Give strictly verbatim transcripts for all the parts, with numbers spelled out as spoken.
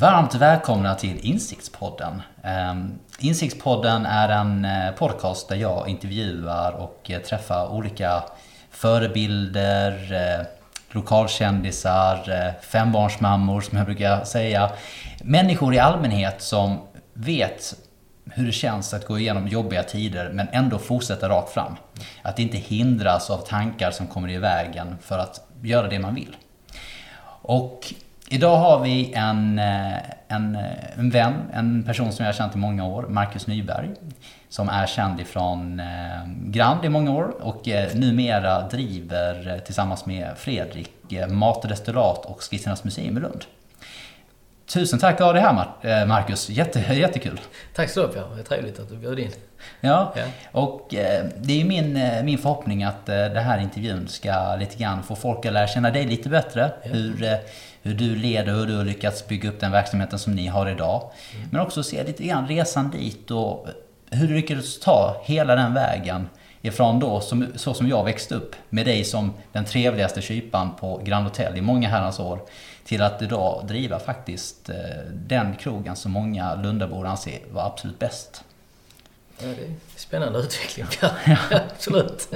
Varmt välkomna till Insiktspodden. Insiktspodden är en podcast där jag intervjuar och träffar olika förebilder, lokalkändisar, fembarnsmammor som jag brukar säga. Människor i allmänhet som vet hur det känns att gå igenom jobbiga tider men ändå fortsätta rakt fram. Att inte hindras av tankar som kommer i vägen för att göra det man vill. Och idag har vi en, en, en vän, en person som jag har känt i många år, Marcus Nyberg, som är känd ifrån Grand i många år och numera driver tillsammans med Fredrik Mat och Destillat och Skissernas museum i Lund. Tusen tack för det här, Marcus. Jätte, jättekul. Tack så mycket. Det är trevligt att du bjöd in. Ja, ja. Och eh, det är min, min förhoppning att eh, det här intervjun ska lite grann få folk att lära känna dig lite bättre. Ja. Hur, eh, hur du leder, hur du har lyckats bygga upp den verksamheten som ni har idag. Mm. Men också se lite grann resan dit och hur du lyckades ta hela den vägen ifrån då, som, så som jag växte upp med dig som den trevligaste kypan på Grand Hotel i många herrans år, till att idag driva faktiskt den krogen som många lundabor anser var absolut bäst. Ja, det är spännande utveckling. Ja, absolut.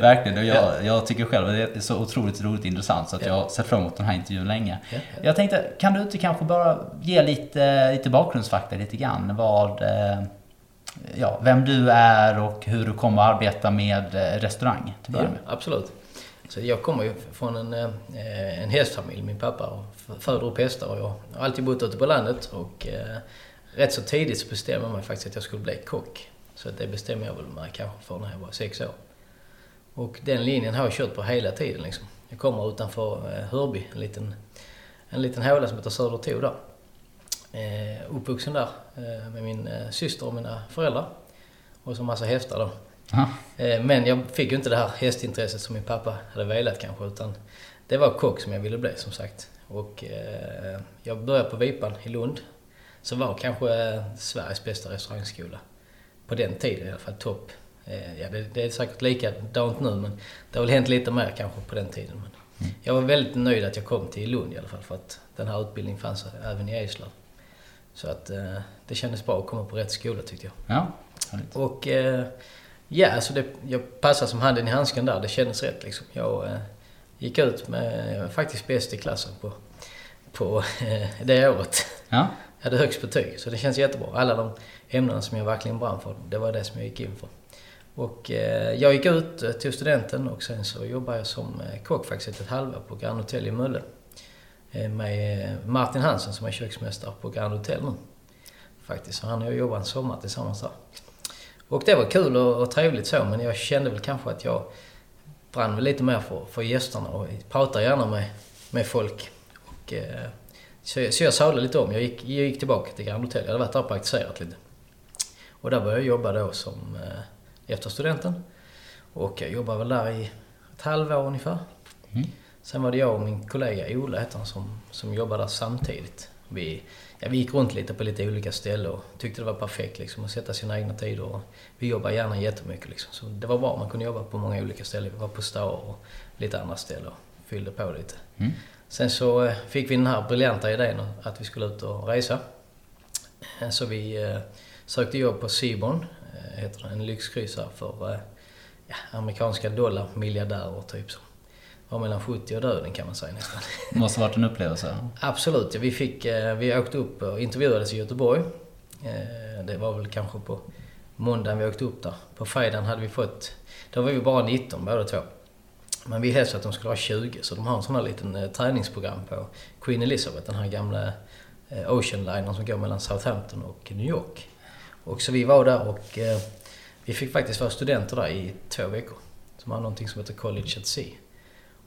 Verkligen, och jag, jag tycker själv att det är så otroligt roligt och intressant så att ja. jag har sett fram emot den här intervjun länge. Ja, ja. Jag tänkte, kan du inte kanske bara ge lite, lite bakgrundsfakta lite grann? Vad, ja, vem du är och hur du kommer att arbeta med restaurang till början med? Ja, absolut. Så jag kommer ju från en, en hästfamilj, min pappa föder upp hästar och jag har alltid bott ute på landet och eh, rätt så tidigt så bestämde man faktiskt att jag skulle bli kock. Så det bestämde jag väl mig kanske för när jag var sex år. Och den linjen har jag kört på hela tiden liksom. Jag kommer utanför eh, Hörby, en liten, en liten håla som heter Söder-Toda. Eh, uppvuxen där eh, med min eh, syster och mina föräldrar och så massa hästar då. Aha. Men jag fick ju inte det här hästintresset som min pappa hade velat kanske, utan det var kock som jag ville bli som sagt. Och eh, jag började på Vipan i Lund, som var kanske Sveriges bästa restaurangskola på den tiden i alla fall, topp. Eh, ja, det, det är säkert likadant nu, men det har väl hänt lite mer kanske på den tiden. Men mm. Jag var väldigt nöjd att jag kom till Lund i alla fall, för att den här utbildningen fanns även i Island. Så att eh, det kändes bra att komma på rätt skola tyckte jag. Ja, härligt. Och eh, Ja, alltså det, jag passade som handen i handsken där, det kändes rätt liksom. Jag eh, gick ut med, jag var faktiskt bäst i klassen på, på eh, det året. Ja. Jag hade högst betyg, så det känns jättebra. Alla de ämnen som jag verkligen brann för, det var det som jag gick in för. Och eh, jag gick ut till studenten och sen så jobbade jag som kock faktiskt ett halvår på Grand Hotel i Mölle. Eh, med Martin Hansen som är köksmästare på Grand Hotel nu. Faktiskt, så han och jag jobbade en sommar tillsammans där. Och det var kul och, och trevligt så, men jag kände väl kanske att jag brann lite mer för, för gästerna och pratade gärna med, med folk. Och, eh, så, så jag sadlade lite om. Jag gick, jag gick tillbaka till Grand Hotel. Jag hade varit där och praktiserat lite. Och där började jag jobba då som eh, efter studenten. Och jag jobbade väl där i ett halvår ungefär. Mm. Sen var det jag och min kollega Ola heter han, som, som jobbade där samtidigt. Vi, ja, vi gick runt lite på lite olika ställen och tyckte det var perfekt liksom, att sätta sina egna tider. Och vi jobbar gärna jättemycket liksom, så det var bra. Man kunde jobba på många olika ställen. Vi var på stan och lite andra ställen och fyllde på lite. Mm. Sen så fick vi den här briljanta idén att vi skulle ut och resa. Så vi eh, sökte jobb på Seabourn, eh, heter det, en lyxkryssare för eh, ja, amerikanska dollar, miljardärer typ så. Var mellan sjuttio och döden kan man säga nästan. Måste varit en upplevelse. Absolut, ja, vi, fick, vi åkte upp och intervjuades i Göteborg. Det var väl kanske på måndagen vi åkte upp där. På fredagen hade vi fått, då var vi bara nitton båda två. Men vi hälsade att de skulle ha tjugo, så de har en sån här liten träningsprogram på Queen Elizabeth, den här gamla Ocean-linern som går mellan Southampton och New York. Och så vi var där och vi fick faktiskt vara studenter där i två veckor. Som har någonting som heter College at Sea.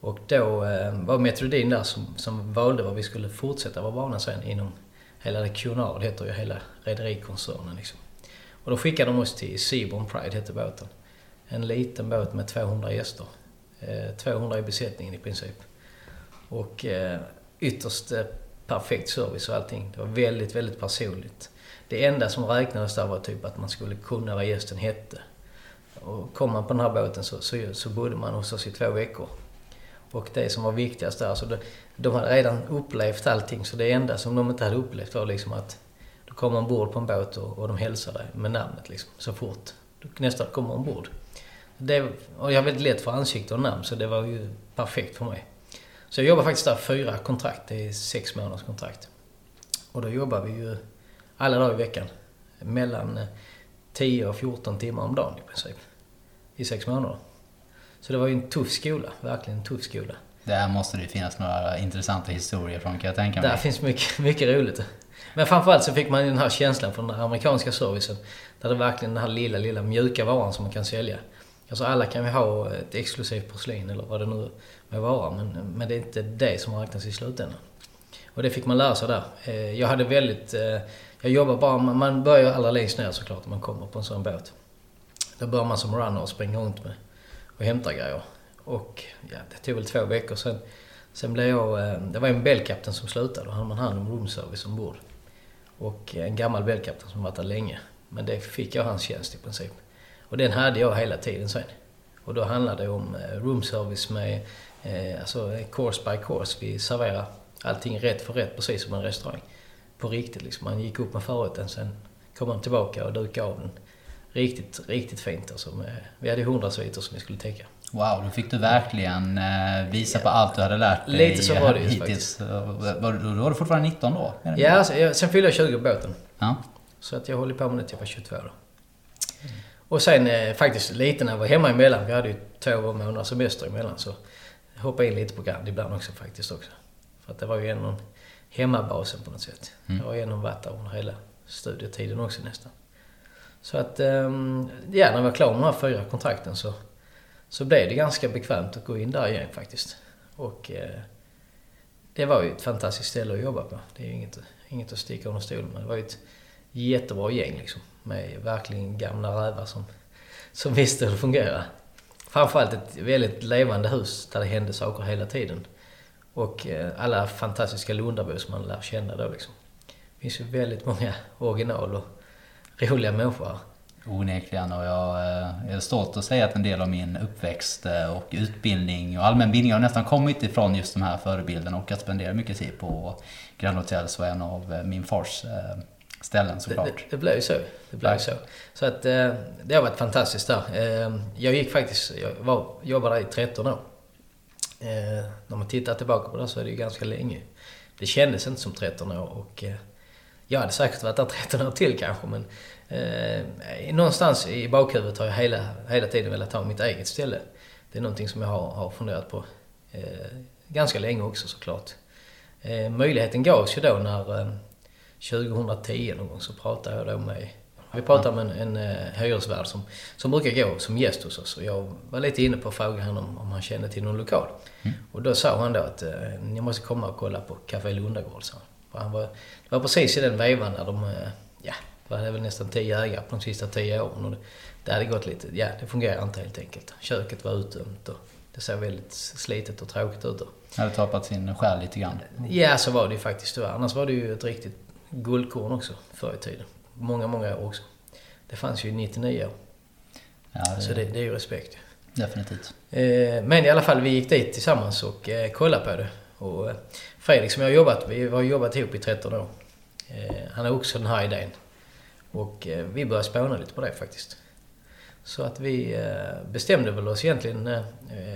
Och då eh, var metodin där som, som valde vad vi skulle fortsätta vara barnen sen inom hela det Q N R, det heter ju hela rederikoncernen liksom. Och då skickade de oss till Seabourn Pride, hette båten. En liten båt med tvåhundra gäster. Eh, tvåhundra i besättningen i princip. Och eh, ytterst eh, perfekt service och allting. Det var väldigt, väldigt personligt. Det enda som räknades där var typ att man skulle kunna vad gästen hette. Och kom man på den här båten så, så, så bodde man hos oss i två veckor. Och det som var viktigast där, så det, de hade redan upplevt allting, så det enda som de inte hade upplevt var liksom att du kommer ombord på en båt och, och de hälsar dig med namnet liksom, så fort du nästan kommer ombord. Det, och jag är väldigt lätt för ansikte och namn, så det var ju perfekt för mig. Så jag jobbar faktiskt där fyra kontrakt, det är sex månaders kontrakt. Och då jobbar vi ju alla dagar i veckan, mellan tio och fjorton timmar om dagen i princip, i sex månader. Så det var ju en tuff skola, verkligen en tuff skola. Där måste det finnas några intressanta historier från, kan jag tänka mig. Där finns mycket, mycket roligt. Men framförallt så fick man ju den här känslan från den amerikanska servicen, där det verkligen den här lilla, lilla mjuka varan som man kan sälja. Alltså alla kan ju ha ett exklusivt porslin eller vad det nu är vara, men, men det är inte det som räknas i slutändan. Och det fick man lära sig där. Jag hade väldigt, jag jobbar bara, man börjar allra längst ner såklart när man kommer på en sån båt. Då börjar man som runner och springer runt med och hämtar grejer. Och ja, det tog väl två veckor sen. Sen blev jag, det var en bellkapten som slutade och hade man hand om roomservice ombord. Och en gammal bellkapten som varit där länge. Men det fick jag hans tjänst i princip. Och den hade jag hela tiden sen. Och då handlade det om roomservice med, alltså course by course. Vi serverar allting rätt för rätt, precis som en restaurang. På riktigt liksom. Man gick upp med förrätten, sen kom man tillbaka och dukade av den. Riktigt, riktigt fint. Alltså. Vi hade hundra sviter som vi skulle täcka. Wow, då fick du verkligen visa ja. på allt du hade lärt dig. Lite så var det ju faktiskt. Då var du fortfarande nitton då? Ja, alltså, jag, sen fyllde jag tjugo båten. Ja. Så att jag håller på med det typ tjugotvå då. Mm. Och sen eh, faktiskt lite när jag var hemma emellan. Vi hade ju två månader semester emellan. Så jag hoppade in lite på Grand ibland också faktiskt också. För att det var ju genom hemmabasen på något sätt. Mm. Jag var genom vatten under hela studietiden också nästan. Så att, ja, när jag var klar med de här fyra kontrakten så, så blev det ganska bekvämt att gå in där igen faktiskt. Och eh, det var ju ett fantastiskt ställe att jobba på. Det är ju inget, inget att sticka under stolen, men det var ju ett jättebra gäng liksom. Med verkligen gamla rävar som, som visste hur det fungerar. Framförallt ett väldigt levande hus där det hände saker hela tiden. Och eh, alla fantastiska Lundabor som man lär känna då liksom. Det finns ju väldigt många original och roliga människor. Onekligen, och jag är stolt att säga att en del av min uppväxt och utbildning och allmänbildning har nästan kommit ifrån just de här förebilderna, och att spendera mycket tid på Grand Hotel så är en av min fars ställen såklart. Det, det, det blev ju så. Det blev så. Så att, det har varit fantastiskt där. Jag gick faktiskt, jag var, jobbade där i tretton år. När man tittar tillbaka på det så är det ju ganska länge. Det kändes inte som tretton år, och jag hade säkert varit där tretton år till kanske, men eh, någonstans i bakhuvudet har jag hela, hela tiden velat ta mitt eget ställe. Det är någonting som jag har, har funderat på eh, ganska länge också såklart. Eh, möjligheten gavs ju då när eh, tjugohundratio någon gång så pratade jag då med, vi pratade med en, en eh, hyresvärd som, som brukar gå som gäst hos oss, och jag var lite inne på att fråga honom om, om han kände till någon lokal. Mm. Och då sa han då att eh, ni måste komma och kolla på Café Lundagård, sa han. Han var, det var precis i den vevan när de, ja, det var väl nästan tio ägare på de sista tio åren. Och det, det hade gått lite, ja, det fungerar inte helt enkelt. Köket var utdömt och det såg väldigt slitet och tråkigt ut. Det hade tappat sin själ lite grann. Ja, så var det ju faktiskt. Tyvärr. Annars var det ju ett riktigt guldkorn också förr i tiden. Många, många år också. Det fanns ju nittionio år. Ja, det... Så det, det är ju respekt. Definitivt. Men i alla fall, vi gick dit tillsammans och kollade på det. Och Fredrik som jag har jobbat med, vi har jobbat ihop i tretton år. Eh, han har också den här idén. Och eh, vi började spåna lite på det faktiskt. Så att vi eh, bestämde väl oss egentligen, eh,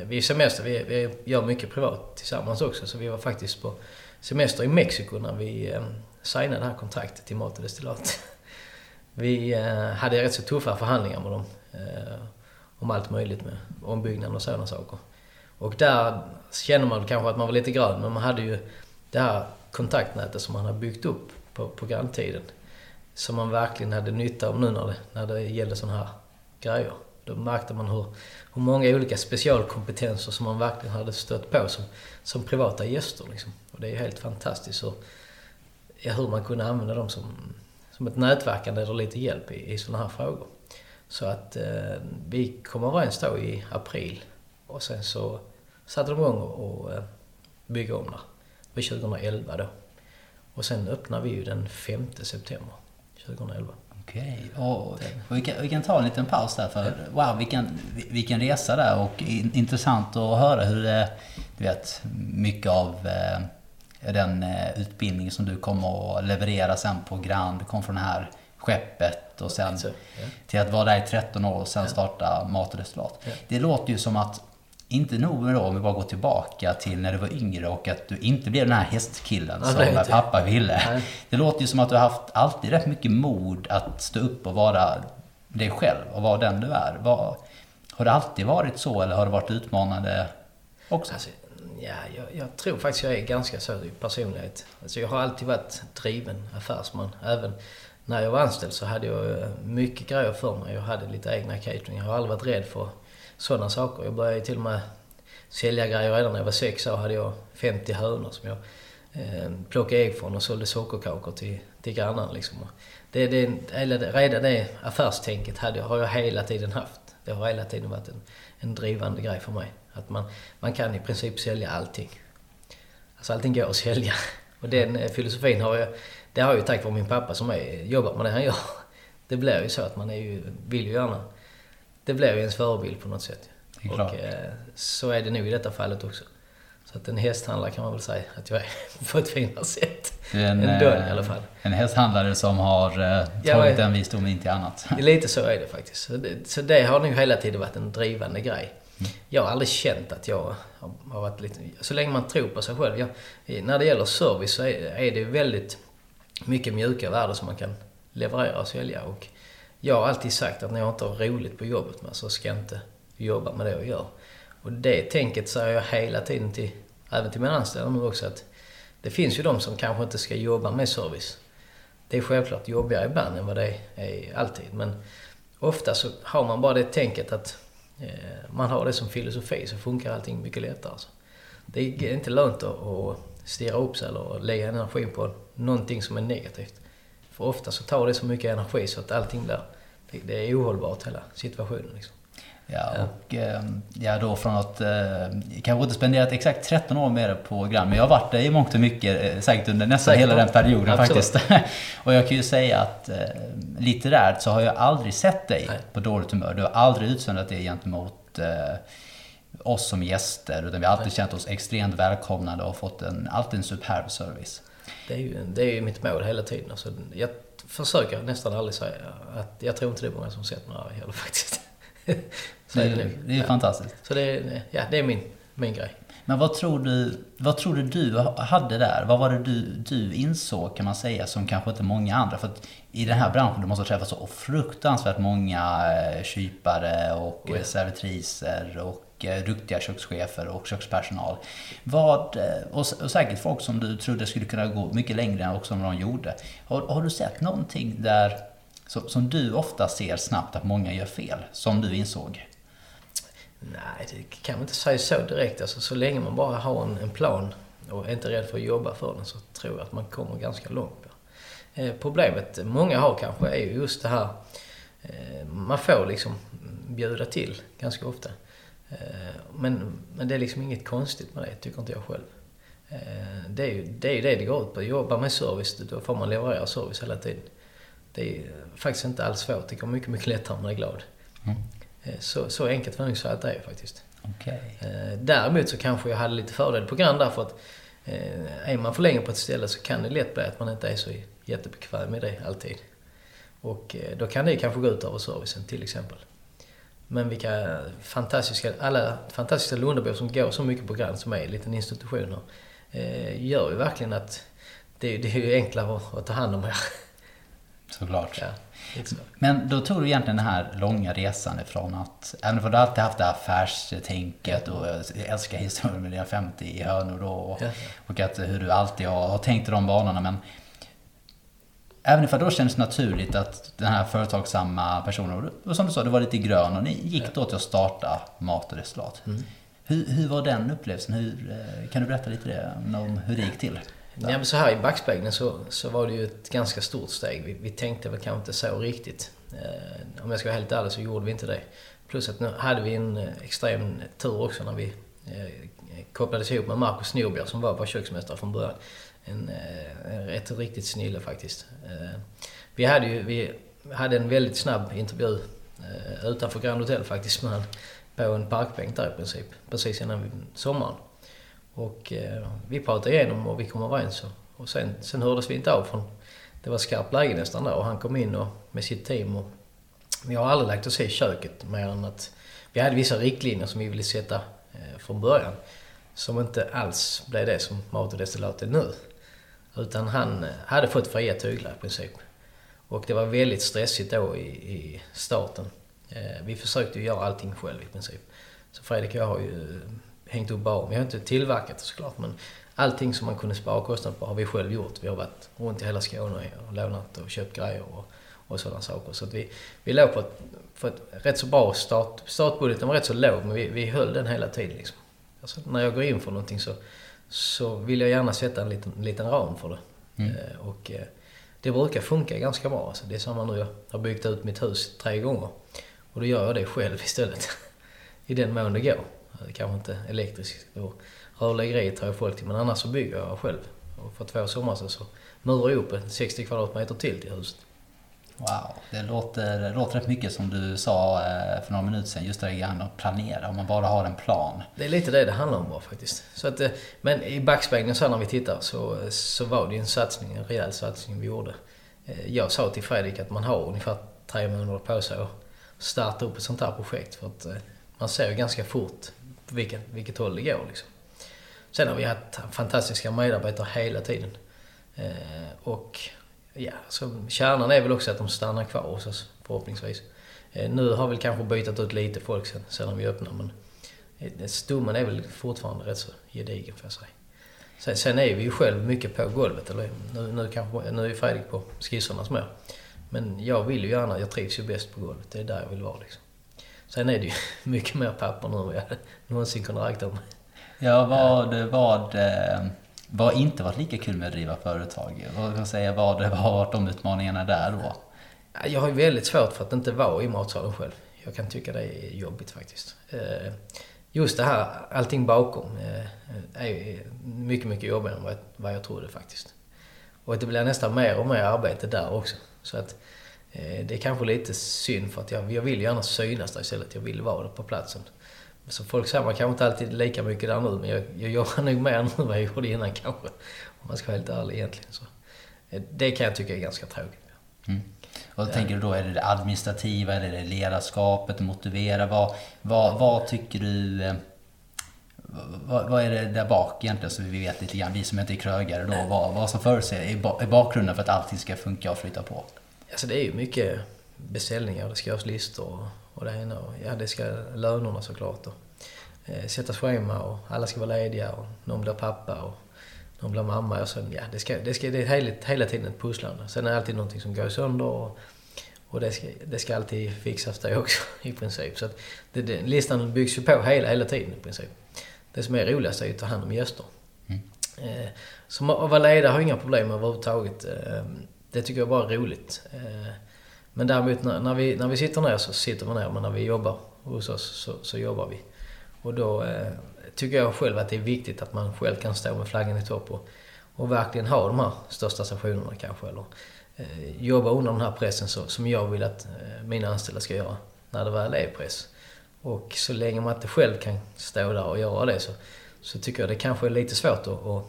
vi är semester, vi, vi gör mycket privat tillsammans också. Så vi var faktiskt på semester i Mexiko när vi eh, signade det här kontraktet till Motodestillat. Vi eh, hade rätt så tuffa förhandlingar med dem. Eh, om allt möjligt med ombyggnaden och sådana saker. Och där känner man kanske att man var lite grön, men man hade ju det här kontaktnätet som man hade byggt upp på, på grantiden, som man verkligen hade nytta av nu när det, när det gällde sådana här grejer. Då märkte man hur, hur många olika specialkompetenser som man verkligen hade stött på som, som privata gäster. Liksom. Och det är helt fantastiskt hur, hur man kunde använda dem som, som ett nätverkande eller lite hjälp i, i sådana här frågor. Så att eh, vi kommer överens då i april, och sen så satte de igång och bygga om där. Det var tjugohundraelva då. Och sen öppnade vi ju den femte september tjugohundraelva. Okej, och vi kan, vi kan ta en liten paus där, för wow, vilken, vilken resa där, och in, intressant att höra hur det, du vet, mycket av eh, den eh, utbildning som du kommer att leverera sen på Grand kom från det här skeppet och sen ja. till att vara där i tretton år och sen ja. starta Mat och Destillat. Ja. Det låter ju som att, inte nog med då, om vi bara går tillbaka till när du var yngre och att du inte blev den här hästkillen ja, som pappa ville. Nej. Det låter ju som att du har haft alltid rätt mycket mod att stå upp och vara dig själv och vara den du är. Var, har det alltid varit så, eller har det varit utmanande också? Alltså, ja, jag, jag tror faktiskt jag är ganska så i personlighet. Alltså, jag har alltid varit driven affärsman. Även när jag var anställd så hade jag mycket grejer för mig. Jag hade lite egna catering. Jag har aldrig varit rädd för sådana saker. Jag började till och med sälja grejer redan när jag var sex år. Hade jag femtio hönor som jag eh, plockade ägg från och sålde sockerkakor till, till grannarna. Liksom. Det, det, redan det affärstänket hade jag, har jag hela tiden haft. Det har hela tiden varit en, en drivande grej för mig. Att man, man kan i princip sälja allting. Alltså allting går att sälja. Och den eh, filosofin har jag, det har jag ju tack vare min pappa som är, jobbar med det han gör. Det blir ju så att man är ju, vill ju gärna. Det blev ju ens förebild på något sätt. Och eh, så är det nu i detta fallet också. Så att en hästhandlare kan man väl säga att jag är på ett finare sätt. En, en dörr i alla fall. En hästhandlare som har eh, tagit ja, en visdom in till annat. Lite så är det faktiskt. Så det, så det har nog hela tiden varit en drivande grej. Mm. Jag har aldrig känt att jag har varit lite... Så länge man tror på sig själv. Jag, när det gäller service så är, är det väldigt mycket mjuka värden som man kan leverera och sälja, och jag har alltid sagt att när jag inte har roligt på jobbet med så ska jag inte jobba med det jag gör. Och det tänket säger jag hela tiden till, även till mina anställda nu också, att det finns ju de som kanske inte ska jobba med service. Det är självklart jobbigare ibland än vad det är alltid. Men ofta så har man bara det tänket att eh, man har det som filosofi, så funkar allting mycket lättare. Alltså. Det är inte lönt att, att stirra upp sig eller lägga energi på någonting som är negativt. För ofta så tar det så mycket energi så att allting blir, det är ohållbart hela situationen liksom. Ja, och ja, då från att jag kanske inte spenderat exakt tretton år med det på Grand, men jag har varit där i mångt och mycket säkert under nästan säkert. hela den perioden. Absolut. Faktiskt. Och jag kan ju säga att litterärt så har jag aldrig sett dig Nej. på dåligt humör. Du har aldrig utsöndat dig gentemot oss som gäster, utan vi har alltid Nej. känt oss extremt välkomnade och fått en, alltid en superb service. Det är, ju, det är ju mitt mål hela tiden. Alltså, jag försöker nästan aldrig säga att jag tror inte det är många som sett mig heller faktiskt. Så det är, det, det är ja. fantastiskt. Så det är, ja, det är min, min grej. Men vad tror du, vad tror du du hade där? Vad var det du, du insåg, kan man säga, som kanske inte många andra? För att i den här branschen du måste träffa så fruktansvärt många kypare och oh ja. servitriser och duktiga kökschefer och kökspersonal. Vad, och säkert folk som du trodde skulle kunna gå mycket längre än också de gjorde. Har, har du sett någonting där som, som du ofta ser snabbt att många gör fel, som du insåg? Nej, det kan man inte säga så direkt. Alltså, så länge man bara har en, en plan och är inte rädd för att jobba för den, så tror jag att man kommer ganska långt. Eh, problemet många har kanske är ju just det här, eh, man får liksom bjuda till ganska ofta. Men, men det är liksom inget konstigt med det, tycker inte jag själv. Det är ju det, är ju det, det går ut på. Jobba med service, då får man leverera service hela tiden. Det är faktiskt inte alls svårt. Det går mycket, mycket lättare om man är glad. Mm. Så, så enkelt var det nog så att det är faktiskt. Okay. Däremot så kanske jag hade lite fördel på Grand, därför att är man för länge på ett ställe så kan det lätt bli att man inte är så jättebekväm med det alltid. Och då kan det kanske gå ut över servicen till exempel. Men vilka fantastiska, alla fantastiska Lundabor som går så mycket på Grand, som är en liten institution, eh, gör ju verkligen att det, det är ju enklare att, att ta hand om här. Såklart. Ja, så. Men då tog du egentligen den här långa resan ifrån att, även för du alltid haft det här affärstänket och älskar historien med dina femtio hörnor då och, ja. och att hur du alltid har, har tänkt i de banorna, men även för då kändes det naturligt att den här företagsamma personen, och som du sa, det var lite grön och ni gick då till att starta Mat och Destillat. Mm. Hur, hur var den upplevelsen? Hur, kan du berätta lite det, om hur det gick till? Ja, men så här i backspegeln så, så var det ju ett ganska stort steg. Vi, vi tänkte väl kanske inte så riktigt. Eh, om jag ska vara helt ärlig så gjorde vi inte det. Plus att nu hade vi en extrem tur också när vi eh, kopplades ihop med Marcus Nyberg som var vår köksmästare från början. En, en, en, ett riktigt snille faktiskt. Eh, vi hade ju, vi hade en väldigt snabb intervju eh, utanför Grand Hotel faktiskt, men på en parkbänk där i princip, precis innan sommaren. Och eh, vi pratade igenom och vi kom överens. Och sen, sen hördes vi inte av från, det var skarpt läge nästan där, och han kom in och, med sitt team. Och vi har aldrig lagt oss i köket mer än att vi hade vissa riktlinjer som vi ville sätta eh, från början. Som inte alls blev det som Motodestillat är nu. Utan han hade fått fria tyglar i princip. Och det var väldigt stressigt då i, i starten. Eh, vi försökte ju göra allting själv i princip. Så Fredrik och jag har ju hängt upp bar. Vi har inte tillverkat det såklart, men allting som man kunde spara kostnad på har vi själv gjort. Vi har varit runt i hela Skåne och lånat och köpt grejer och, och sådana saker. Så att vi, vi låg på ett, på ett rätt så bra start. Startbudgeten var rätt så låg, men vi, vi höll den hela tiden liksom. Alltså, när jag går in för någonting så, så vill jag gärna sätta en liten, liten ram för det. Mm. Eh, och eh, det brukar funka ganska bra. Alltså, det är samma nu, jag har byggt ut mitt hus tre gånger. Och då gör jag det själv istället. I den mån det går. Kanske inte elektriskt. Rörläggeriet tar jag folk till, men annars så bygger jag själv. Och för två sommar sedan så murar jag upp sextio kvadratmeter till till huset. Wow, det låter, det låter rätt mycket som du sa för några minuter sedan, just det där att planera, om man bara har en plan. Det är lite det det handlar om bara faktiskt. Så att, men i backspegeln så när vi tittar så, så var det ju en satsning, en rejäl satsning vi gjorde. Jag sa till Fredrik att man har ungefär tre månader på sig att starta upp ett sånt här projekt, för att man ser ju ganska fort vilket, vilket håll det går liksom. Sen har vi haft fantastiska medarbetare hela tiden. Och ja, så kärnan är väl också att de stannar kvar hos oss förhoppningsvis. Eh, nu har vi kanske bytt ut lite folk sen, sen vi öppnar, men eh, stommen är väl fortfarande rätt så gedigen för sig. Sen, sen är vi ju själv mycket på golvet, eller nu, nu, kanske, nu är Fredrik på skisserna som är. Men jag vill ju gärna, jag trivs ju bäst på golvet, det är där jag vill vara liksom. Sen är det ju mycket mer papper nu än jag hade någonsin kunnat räkna om. Ja, vad, vad... Eh... Vad inte varit lika kul med att driva företag? Vad kan säga, vad det har varit de utmaningarna där då? Jag har ju väldigt svårt för att inte vara i matsalen själv. Jag kan tycka det är jobbigt faktiskt. Just det här, allting bakom är mycket, mycket jobbigare än vad jag trodde faktiskt. Och det blir nästan mer och mer arbete där också. Så att det är kanske lite synd, för att jag, jag vill gärna synas där istället. Jag vill vara på platsen. Så folk säger, man kanske inte alltid lika mycket där nu, men jag, jag jobbar nog mer nu än vad jag gjorde innan kanske. Om man ska vara helt ärlig egentligen. Så det kan jag tycka är ganska tråkigt. Mm. Och då tänker du då, är det det administrativa, är det det ledarskapet, motivera? Vad, vad, vad tycker du, vad, vad är det där bak egentligen, så vi vet lite grann, vi som inte är krögare då, vad, vad som för sig är bakgrunden för att allting ska funka och flytta på? Alltså det är ju mycket beställningar, det ska göras listor och Och det ena, och ja, det ska lönerna såklart. Och, eh, sätta schema och alla ska vara lediga och någon blir pappa och någon blir mamma. Och sen, ja, det, ska, det, ska, det är hela, hela tiden ett pusslande. Sen är det alltid någonting som går sönder och, och det, ska, det ska alltid fixas det också i princip. Så att det, det, listan byggs ju på hela, hela tiden i princip. Det som är roligast är ju att ta hand om gäster. Mm. Eh, som att vara ledare har inga problem överhuvudtaget. Eh, det tycker jag bara är roligt. Eh, Men däremot när vi, när vi sitter ner så sitter vi ner, men när vi jobbar hos oss så, så jobbar vi. Och då eh, tycker jag själv att det är viktigt att man själv kan stå med flaggan i topp och, och verkligen ha de här största stationerna kanske. Eller eh, jobba under den här pressen så, som jag vill att eh, mina anställda ska göra när det väl är press. Och så länge man inte själv kan stå där och göra det så, så tycker jag det kanske är lite svårt att, att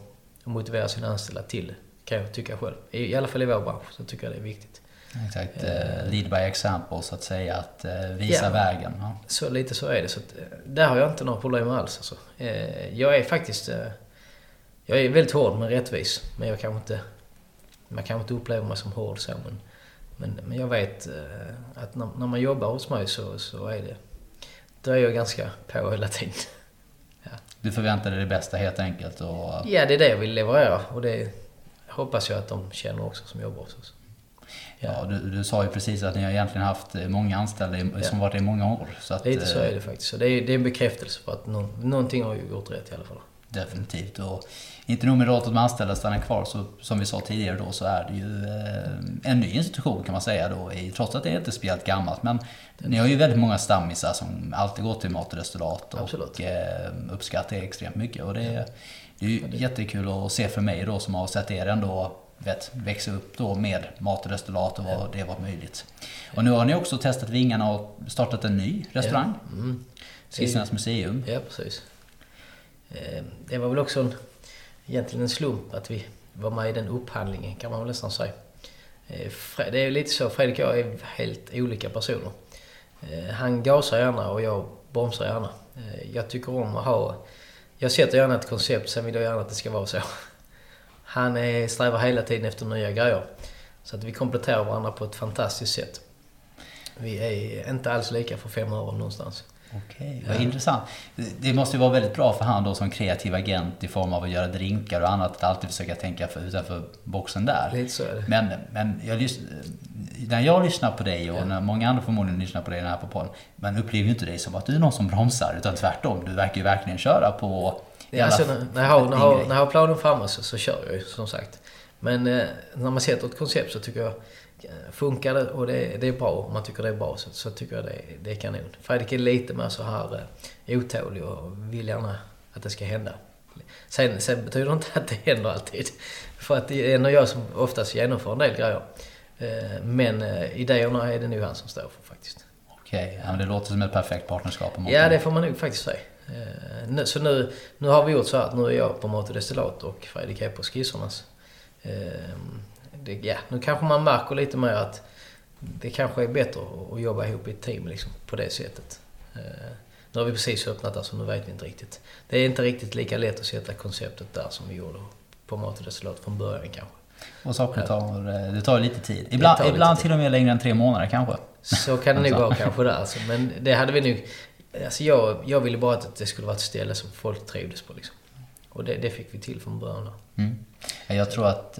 motivera sina anställda till, kan jag tycka själv. I, i alla fall i vår bransch så tycker jag det är viktigt. Exakt, uh, lead by example så att säga, att uh, visa yeah. vägen. Ja. Så lite så är det, så att, där har jag inte några problem alls. Alltså. Uh, jag är faktiskt, uh, jag är väldigt hård men rättvis, men jag kan inte, man kan inte uppleva mig som hård så, men, men, men jag vet uh, att när, när man jobbar hos mig så, så är det, då är jag ganska på hela tiden. Ja. Du förväntar dig det bästa helt enkelt? Och... Ja, det är det jag vill leverera, och det hoppas jag att de känner också som jobbar hos oss. Ja, du, du sa ju precis att ni har egentligen haft många anställda som ja. varit i många år. Så att, lite så är det faktiskt. Så det är, det är en bekräftelse på att någon, någonting har ju gått rätt i alla fall. Definitivt. Och inte nog med att de anställda stannar kvar, så, som vi sa tidigare då, så är det ju eh, en ny institution kan man säga då, i, trots att det är inte speciellt gammalt. Men ni har ju väldigt många stammisar som alltid går till Mat och Destillat och eh, uppskattar extremt mycket. Och det, ja. det är ju ja, det. jättekul att se för mig då, som har sett er ändå vet, växa upp då med Mat och Destillat och vad det var möjligt. Och nu har ni också testat vingarna och startat en ny restaurang. Ja. Mm. Skissernas museum. Ja, precis. Det var väl också en, egentligen en slump att vi var med i den upphandlingen, kan man väl nästan säga. Det är lite så, Fredrik och jag är helt olika personer. Han gasar gärna och jag bromsar gärna. Jag tycker om att ha... Jag sätter gärna ett koncept, sen vill jag gärna att det ska vara så. Han är, strävar hela tiden efter nya grejer. Så att vi kompletterar varandra på ett fantastiskt sätt. Vi är inte alls lika för fem år någonstans. Okej, vad ja. Intressant. Det måste ju vara väldigt bra för han då som kreativ agent i form av att göra drinkar och annat, att alltid försöka tänka för, utanför boxen där. Lite så är det. Men, men jag, när jag lyssnar på dig och ja. När många andra förmodligen lyssnar på dig här på podden, man upplever ju inte dig som att du är någon som bromsar, utan tvärtom, du verkar ju verkligen köra på... Ja, alltså, när, när, jag har, när, jag har, när jag har planen framme så, så kör jag ju, som sagt. Men eh, när man sätter ett koncept så tycker jag funkar det och det, det är bra, om man tycker det är bra så, så tycker jag det, det är kanon. Fredrik är lite mer så här eh, otålig och vill gärna att det ska hända. Sen, sen betyder det inte att det händer alltid. För att det är nog jag som oftast genomför en del grejer. Eh, men eh, idéerna är det nu han som står för faktiskt. Okej, okay. Ja, men det låter som ett perfekt partnerskap. Ja, det får man nog faktiskt säga. Eh, nu, så nu, nu har vi gjort så att nu är jag på Motodestillat och Fredrik är på Skissernas. Eh, det, ja, nu kanske man märker lite mer att det kanske är bättre att jobba ihop i ett team liksom, på det sättet. Eh, nu har vi precis öppnat där så nu vet vi inte riktigt. Det är inte riktigt lika lätt att sätta konceptet där som vi gjorde på Motodestillat från början kanske. Och saker tar, det tar lite tid. Ibland, lite ibland tid. Till och med längre än tre månader kanske. Så kan det nog vara kanske där. Alltså. Men det hade vi nu... Alltså jag, jag ville bara att det skulle vara ett ställe som folk trivdes på. Liksom. Och det, det fick vi till från början. Mm. Jag tror att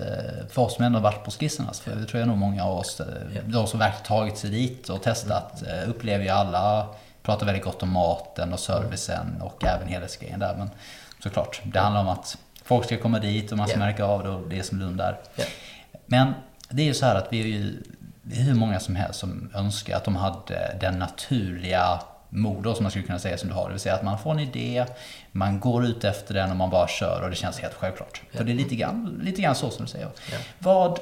för oss som ändå har varit på Skissernas, för det tror jag nog många av oss, ja. De som verkligen tagit sig dit och testat, mm. upplever ju alla, pratar väldigt gott om maten och servicen mm. och även helhetsgrejen där. Men såklart, det handlar om att folk ska komma dit och man ska yeah. märka av det och det är som Lund där. Yeah. Men det är ju så här att vi är ju det är hur många som helst som önskar att de hade den naturliga moder som man skulle kunna säga som du har. Det vill säga att man får en idé, man går ut efter den och man bara kör och det känns helt självklart. För yeah. det är lite grann, lite grann så som du säger. Yeah. Vad,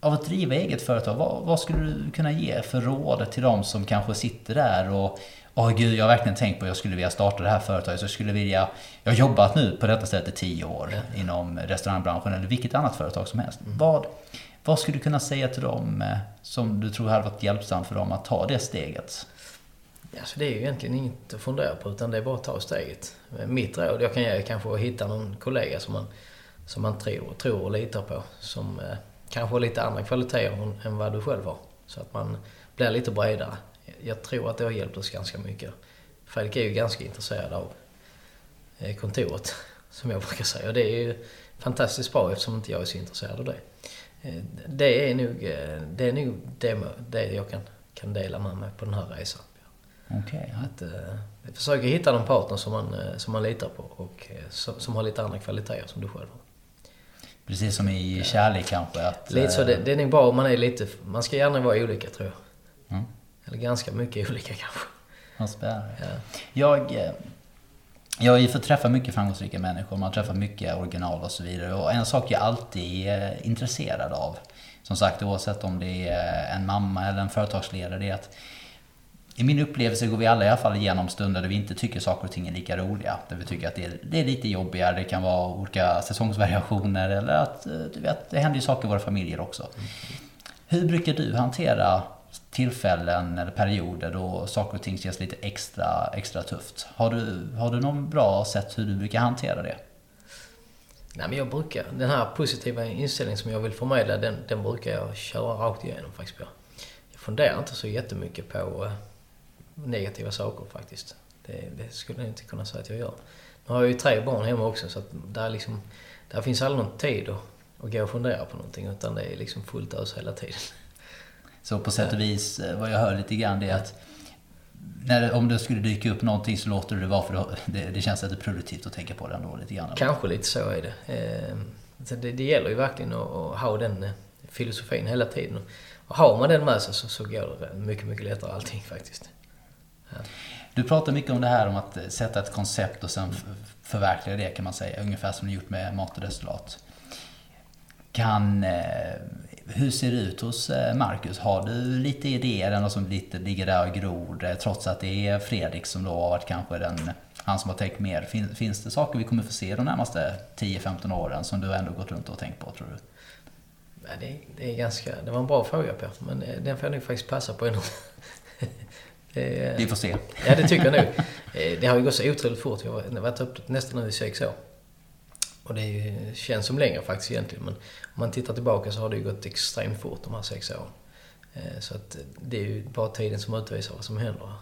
av att driva eget företag, vad, vad skulle du kunna ge för råd till de som kanske sitter där och åh oh, gud, jag har verkligen tänkt på att jag skulle vilja starta det här företaget, så jag skulle vilja, jag har jobbat nu på detta stället i tio år ja. Inom restaurangbranschen eller vilket annat företag som helst. Mm. Vad, vad skulle du kunna säga till dem som du tror hade varit hjälpsamt för dem att ta det steget? Alltså, det är ju egentligen inget att fundera på, utan det är bara att ta steget. Mitt råd, jag kan ju kanske hitta någon kollega som man, som man tror, tror och litar på, som eh, kanske har lite andra kvaliteter än vad du själv har, så att man blir lite bredare. Jag tror att det har hjälpt oss ganska mycket. Fredrik är ju ganska intresserad av kontoret, som jag brukar säga. Och det är ju fantastiskt bra eftersom inte jag är så intresserad av det. Det är nog det, är nog det, det jag kan, kan dela med mig på den här resan. Okay. Att, jag försöker hitta någon partner som man, som man litar på och som, som har lite andra kvaliteter som du själv har. Precis som i kärlek kanske. Att, lite så, det, det är nog bra om man är lite... Man ska gärna vara olika, tror jag. Mm. Eller ganska mycket olika kanske. Man spär. Ja. Jag, jag är ju förträffar mycket framgångsrika människor. Man träffar mycket original och så vidare. Och en sak jag alltid är intresserad av, som sagt oavsett om det är en mamma eller en företagsledare, det är att i min upplevelse går vi alla i alla fall igenom stunder där vi inte tycker saker och ting är lika roliga. Där vi tycker att det är, det är lite jobbigare. Det kan vara olika säsongsvariationer eller att du vet, det händer ju saker i våra familjer också. Mm. Hur brukar du hantera tillfällen eller perioder då saker och ting känns lite extra, extra tufft? Har du, har du någon bra sätt hur du brukar hantera det? Nej, men jag brukar, den här positiva inställningen som jag vill förmedla, den, den brukar jag köra rakt igenom faktiskt. Jag funderar inte så jättemycket på negativa saker faktiskt. Det, det skulle jag inte kunna säga att jag gör. Nu har jag ju tre barn hemma också, så att där, liksom, där finns aldrig någon tid att, att gå och fundera på någonting, utan det är liksom fullt ös hela tiden. Så på sätt och vis, vad jag hör lite grann, det är att när, om det skulle dyka upp någonting så låter det vara, för det, det känns att det är produktivt att tänka på det ändå lite grann. Kanske lite så är det. Det, det gäller ju verkligen att ha den filosofin hela tiden. Och har man den med sig så, så går det mycket, mycket lättare allting faktiskt. Ja. Du pratar mycket om det här om att sätta ett koncept och sen förverkliga det, kan man säga. Ungefär som du gjort med Mat och Destillat. kan... Hur ser det ut hos Marcus? Har du lite idéer eller något som lite ligger där och gror, trots att det är Fredrik som då har varit kanske den, han som har tänkt mer? Fin, finns det saker vi kommer få se de närmaste tio femton åren som du ändå gått runt och tänkt på, tror du? Nej, det, det är ganska, det var en bra fråga, Per, men den får jag nog faktiskt passa på. det, Vi får se. Ja, det tycker jag nog. Det har ju gått så otroligt fort. Jag har varit upp nästan nu i sex år. Och det är ju, känns som längre faktiskt egentligen, men om man tittar tillbaka så har det ju gått extremt fort de här sex åren. Så att det är ju bara tiden som utvisar vad som händer.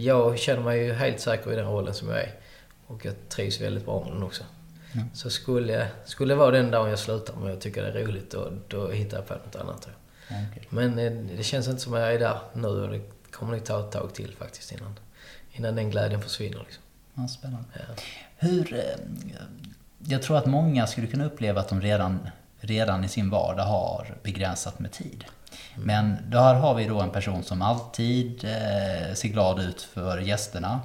Jag känner mig ju helt säker i den rollen som jag är, och jag trivs väldigt bra med den också. Mm. Så skulle, skulle det vara den dagen jag slutar, men jag tycker det är roligt, då, då hittar jag på något annat. Mm. Men det känns inte som att jag är där nu, och det kommer nog ta ett tag till faktiskt innan, innan den glädjen försvinner. Liksom. Ja, spännande. Ja. Hur... Eh, Jag tror att många skulle kunna uppleva att de redan, redan i sin vardag har begränsat med tid. Men då här har vi då en person som alltid eh, ser glad ut för gästerna,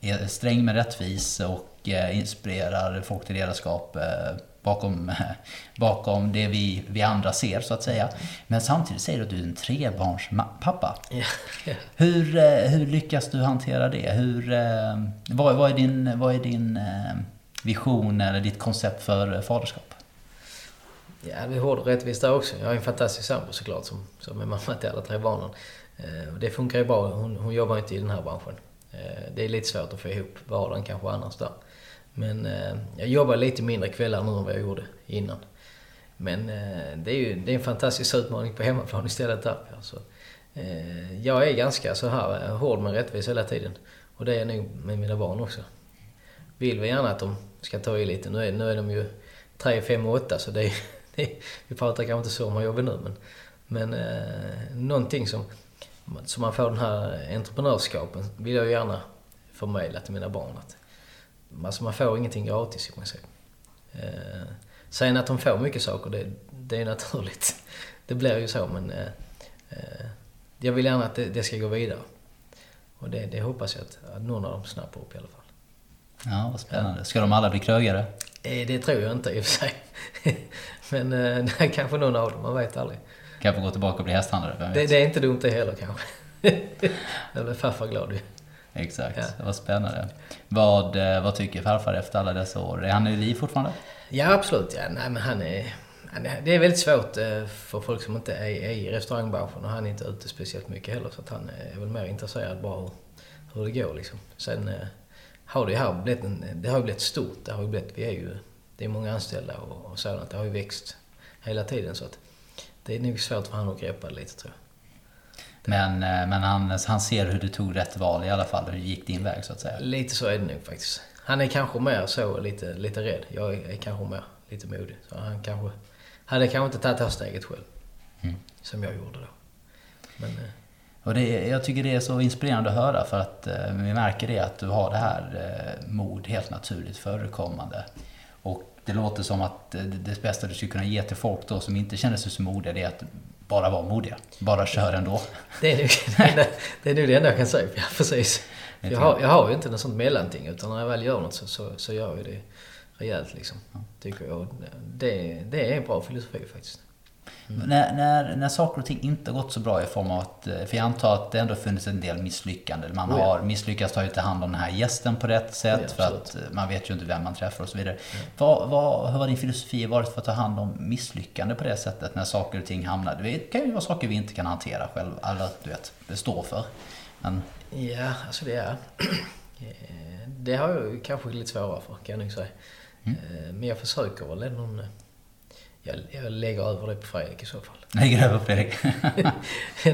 är sträng men rättvis och eh, inspirerar folk till ledarskap eh, bakom, eh, bakom det vi, vi andra ser, så att säga. Men samtidigt säger du att du är en trebarnspappa. Yeah, yeah. Hur, eh, hur lyckas du hantera det? Hur, eh, vad, vad är din... Vad är din eh, vision eller ditt koncept för faderskap? Ja, det är hård och rättvist där också. Jag är en fantastisk sambo såklart som, som är mamma till alla tre barnen. Eh, det funkar ju bra. Hon, hon jobbar inte i den här branschen. Eh, det är lite svårt att få ihop vardagen kanske annars där. Men eh, jag jobbar lite mindre kvällar nu än vad jag gjorde innan. Men eh, det är ju det är en fantastisk utmaning på hemmaplan istället där. Alltså, eh, jag är ganska så här hård men rättvis hela tiden. Och det är nog med mina barn också. Vill vi gärna att de ska ta i lite. Nu är, nu är de ju tre, fem och åtta, så det är, det är, vi pratar kanske inte så om man jobbar nu. Men, men eh, någonting som, som man får den här entreprenörskapen vill jag gärna förmedla till mina barn. Att, alltså man får ingenting gratis i princip. Eh, sen att de får mycket saker, det, det är naturligt. Det blir ju så, men eh, eh, jag vill gärna att det, det ska gå vidare. Och det, det hoppas jag att, att någon av dem snappar upp i alla fall. Ja, vad spännande. Ska de alla bli krögare? Det tror jag inte i och för sig. Men nej, kanske någon av dem, man vet aldrig. Kanske gå tillbaka och bli hästhandlare. Det, det är inte dumt det heller kanske. Jag blev farfar glad ju. Exakt, ja. Vad spännande. Vad, vad tycker farfar efter alla dessa år? Är han i liv fortfarande? Ja, absolut. Ja, nej, men han är, han är, det är väldigt svårt för folk som inte är, är i restaurangbranschen, och han är inte ute speciellt mycket heller. Så att han är väl mer intresserad bara hur, hur det går. Liksom. Sen... Har det, här blivit en, det har ju blivit stort, det har ju blivit, vi är ju, det är många anställda och, och sådant, det har ju växt hela tiden, så att det är nog svårt för han att greppa lite, tror jag. Men, men han, han ser hur du tog rätt val i alla fall, hur du gick din väg, så att säga. Lite så är det nog faktiskt. Han är kanske mer så, lite, lite rädd, jag är kanske mer lite modig, så han kanske hade kanske inte tagit det här steget själv, mm. som jag gjorde då. Men... Och det, jag tycker det är så inspirerande att höra, för att eh, vi märker det att du har det här eh, mod helt naturligt förekommande. Och det låter som att det, det bästa du skulle kunna ge till folk då som inte känner sig så modiga, det är att bara vara modiga. Bara kör ändå. Det är nu det, det, är nu det enda jag kan säga. Ja, precis. Jag har, jag har ju inte något sånt mellanting, utan när jag väl gör något så, så, så gör jag det rejält. Liksom, tycker jag. Det, det är en bra filosofi faktiskt. Mm. När, när, när saker och ting inte gått så bra i form av att, för jag antar att det ändå funnits en del misslyckande, man oh ja. har misslyckats, har inte hand om den här gästen på rätt sätt, oh ja, för att man vet ju inte vem man träffar och så vidare. Mm. Vad, vad, hur har din filosofi varit för att ta hand om misslyckande på det sättet när saker och ting hamnar? Det kan ju vara saker vi inte kan hantera själv, alla du vet, består för. Men... Ja, alltså det är det har jag kanske lite svårare för, kan jag nog säga. Mm. Men jag försöker väl någon... Jag, jag lägger över det på Fredrik i så fall. Lägger över Fredrik?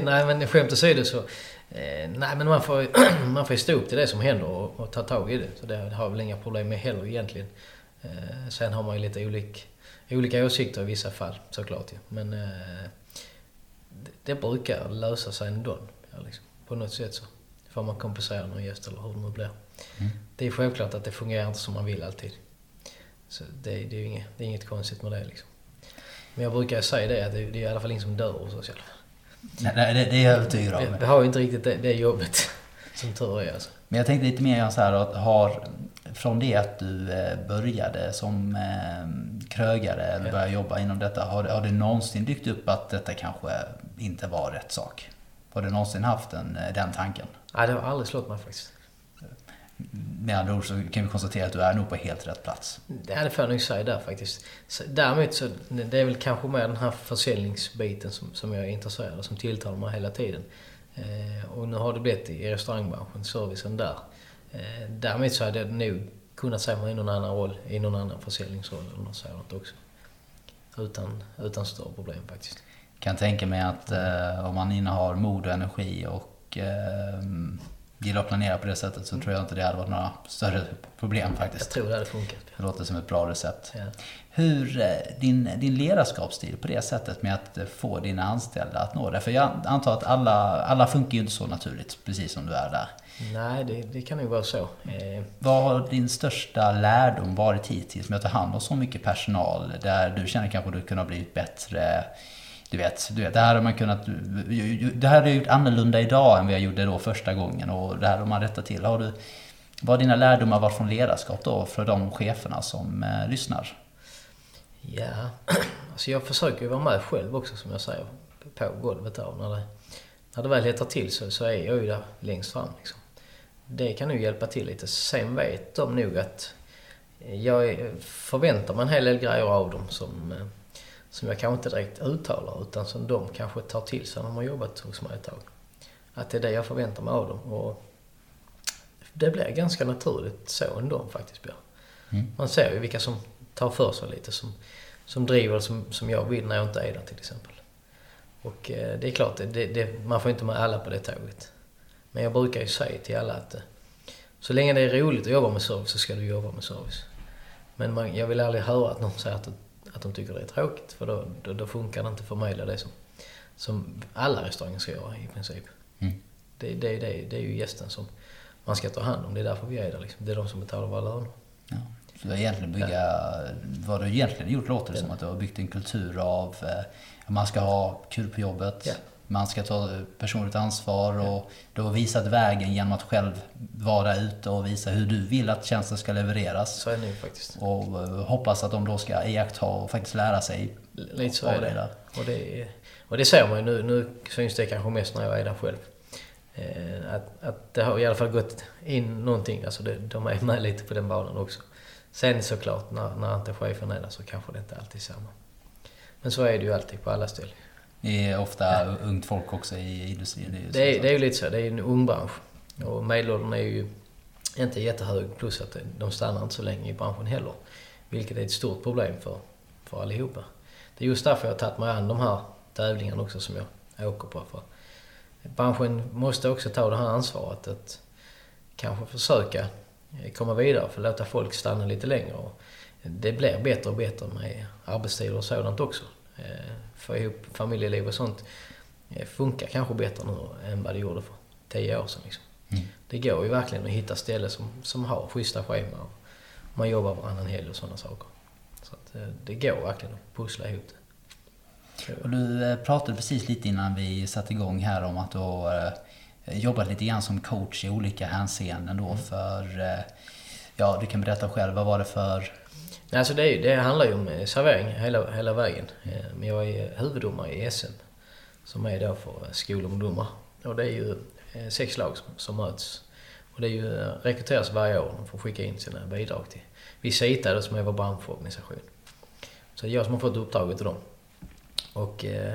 Nej, men skämt åsido så... Eh, nej, men man får, man får stå upp till det som händer och, och ta tag i det. Så det har väl inga problem med heller egentligen. Eh, sen har man ju lite olik, olika åsikter i vissa fall, såklart. Ja. Men eh, det, det brukar lösa sig ändå. Ja, liksom, på något sätt så får man kompensera någon gäst eller hur det nu blir. Mm. Det är självklart att det fungerar inte som man vill alltid. Så det, det, är, ju inget, det är inget konstigt med det liksom. Men jag brukar säga det, att det är i alla fall ingen som dör hos oss i alla fall. Nej, nej det, det är jag övertygad om. Vi har ju inte riktigt det, det jobbet, som tur är. Alltså. Men jag tänkte lite mer så här, att har, från det att du började som krögare eller började jobba inom detta, har, har det någonsin dykt upp att detta kanske inte var rätt sak? Har du någonsin haft en, den tanken? Nej, det har aldrig slått mig faktiskt. Med andra ord så kan vi konstatera att du är nog på helt rätt plats. Det är det får jag nog säga där faktiskt. Så, däremot så det är väl kanske mer den här försäljningsbiten som, som jag är intresserad och som tilltalar mig hela tiden. Eh, och nu har det blivit i restaurangbranschen, servicen där. Eh, däremot så hade jag nog kunnat säga mig i någon annan roll, i någon annan försäljningsroll eller något sådant också. Utan, utan större problem faktiskt. Kan tänka mig att eh, om man innehar mod och energi och eh, gillar att planera på det sättet så tror jag inte det hade varit några större problem faktiskt. Jag tror det hade funkat. Det låter som ett bra recept. Ja. Hur din, din ledarskapsstil på det sättet med att få dina anställda att nå det? För jag antar att alla, alla funkar ju inte så naturligt precis som du är där. Nej, det, det kan ju vara så. Eh. Vad har din största lärdom varit hittills med att ta hand om så mycket personal där du känner kanske att du kunde ha blivit bättre? Du vet, du vet, det här har man kunnat, det här har jag gjort annorlunda idag än vad jag gjorde då första gången och det här har man rättat till. Har du, vad dina lärdomar var från ledarskap då för de cheferna som eh, lyssnar? Ja, alltså jag försöker ju vara med själv också som jag säger på golvet där. När det, när det väl hittar till så, så är jag ju där längst fram. Liksom. Det kan ju hjälpa till lite. Sen vet de nog att jag förväntar mig en hel del grejer av dem som... som jag kanske inte direkt uttalar utan som de kanske tar till sig när de har jobbat hos mig ett tag. Att det är det jag förväntar mig av dem. Och det blir ganska naturligt så än de faktiskt blir. Mm. Man ser ju vilka som tar för sig lite, som, som driver som, som jag vill när jag inte är där till exempel. Och eh, det är klart, det, det, man får inte med alla på det tåget. Men jag brukar ju säga till alla att eh, så länge det är roligt att jobba med service så ska du jobba med service. Men man, jag vill aldrig höra att någon säger att att de tycker det är tråkigt, för då, då, då funkar det inte att förmedla det som, som alla restauranger ska göra i princip. Mm. Det, det, det, det är ju gästen som man ska ta hand om, det är därför vi är där. Liksom. Det är de som betalar våra löner. Ja. Så du har egentligen bygga, ja. Vad du egentligen gjort låter det som att du har byggt en kultur av att man ska ha kul på jobbet, ja. Man ska ta personligt ansvar och ja. Du har visat vägen genom att själv vara ute och visa hur du vill att tjänsten ska levereras. Så är det faktiskt. Och hoppas att de då ska iaktta och faktiskt lära sig. Lite så är det. Där. Och det, och det ser man ju nu, nu syns det kanske mest när jag är där själv. Att, att det har i alla fall gått in någonting, alltså det, de är med lite på den banan också. Sen såklart när, när inte chefen är där så kanske det inte alltid är samma. Men så är det ju alltid på alla ställen. Det är ofta ja. Ungt folk också i industrin. Det är ju, det är, det är ju lite så, det är ju en ung bransch. Och medelåldern är ju inte jättehög, plus att de stannar inte så länge i branschen heller. Vilket är ett stort problem för, för allihopa. Det är just därför jag har tagit mig an de här tävlingarna också som jag åker på. För branschen måste också ta det här ansvaret att kanske försöka komma vidare för att låta folk stanna lite längre. Och det blir bättre och bättre med arbetstider och sådant också. Få ihop familjeliv och sånt funkar kanske bättre nu än vad det gjorde för tio år sedan. Liksom. Mm. Det går ju verkligen att hitta ställen som, som har schyssta schema och man jobbar varannan helg och sådana saker. Så att, det går verkligen att pussla ihop det. Och du pratade precis lite innan vi satte igång här om att du har jobbat lite grann som coach i olika hänseenden då mm. för, ja du kan berätta själv, vad var det för... Alltså det, är, det handlar ju om servering hela, hela vägen. Men jag är huvuddomare i S M som är då för skolungdomar. Och det är ju sex lag som, som möts. Och det är ju, rekryteras varje år. De får skicka in sina bidrag till Visita då, som är vår branschorganisation. Så det är jag som har fått uppdraget till dem. Och eh,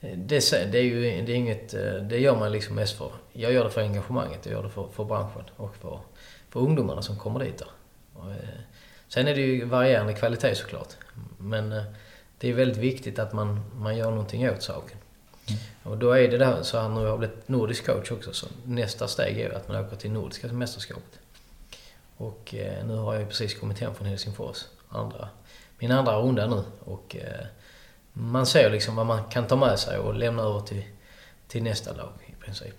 det, det är ju det är inget, det gör man liksom mest för. Jag gör det för engagemanget, jag gör det för, för branschen och för, för ungdomarna som kommer dit där. Och, eh, sen är det ju varierande kvalitet såklart. Men det är väldigt viktigt att man, man gör någonting åt saken. Mm. Och då är det där så här, nu har jag blivit nordisk coach också. Så nästa steg är att man åker till nordiska mästerskapet. Och eh, nu har jag precis kommit hem från Helsingfors. Andra, min andra runda nu. Och eh, man ser liksom vad man kan ta med sig och lämna över till, till nästa lag i princip.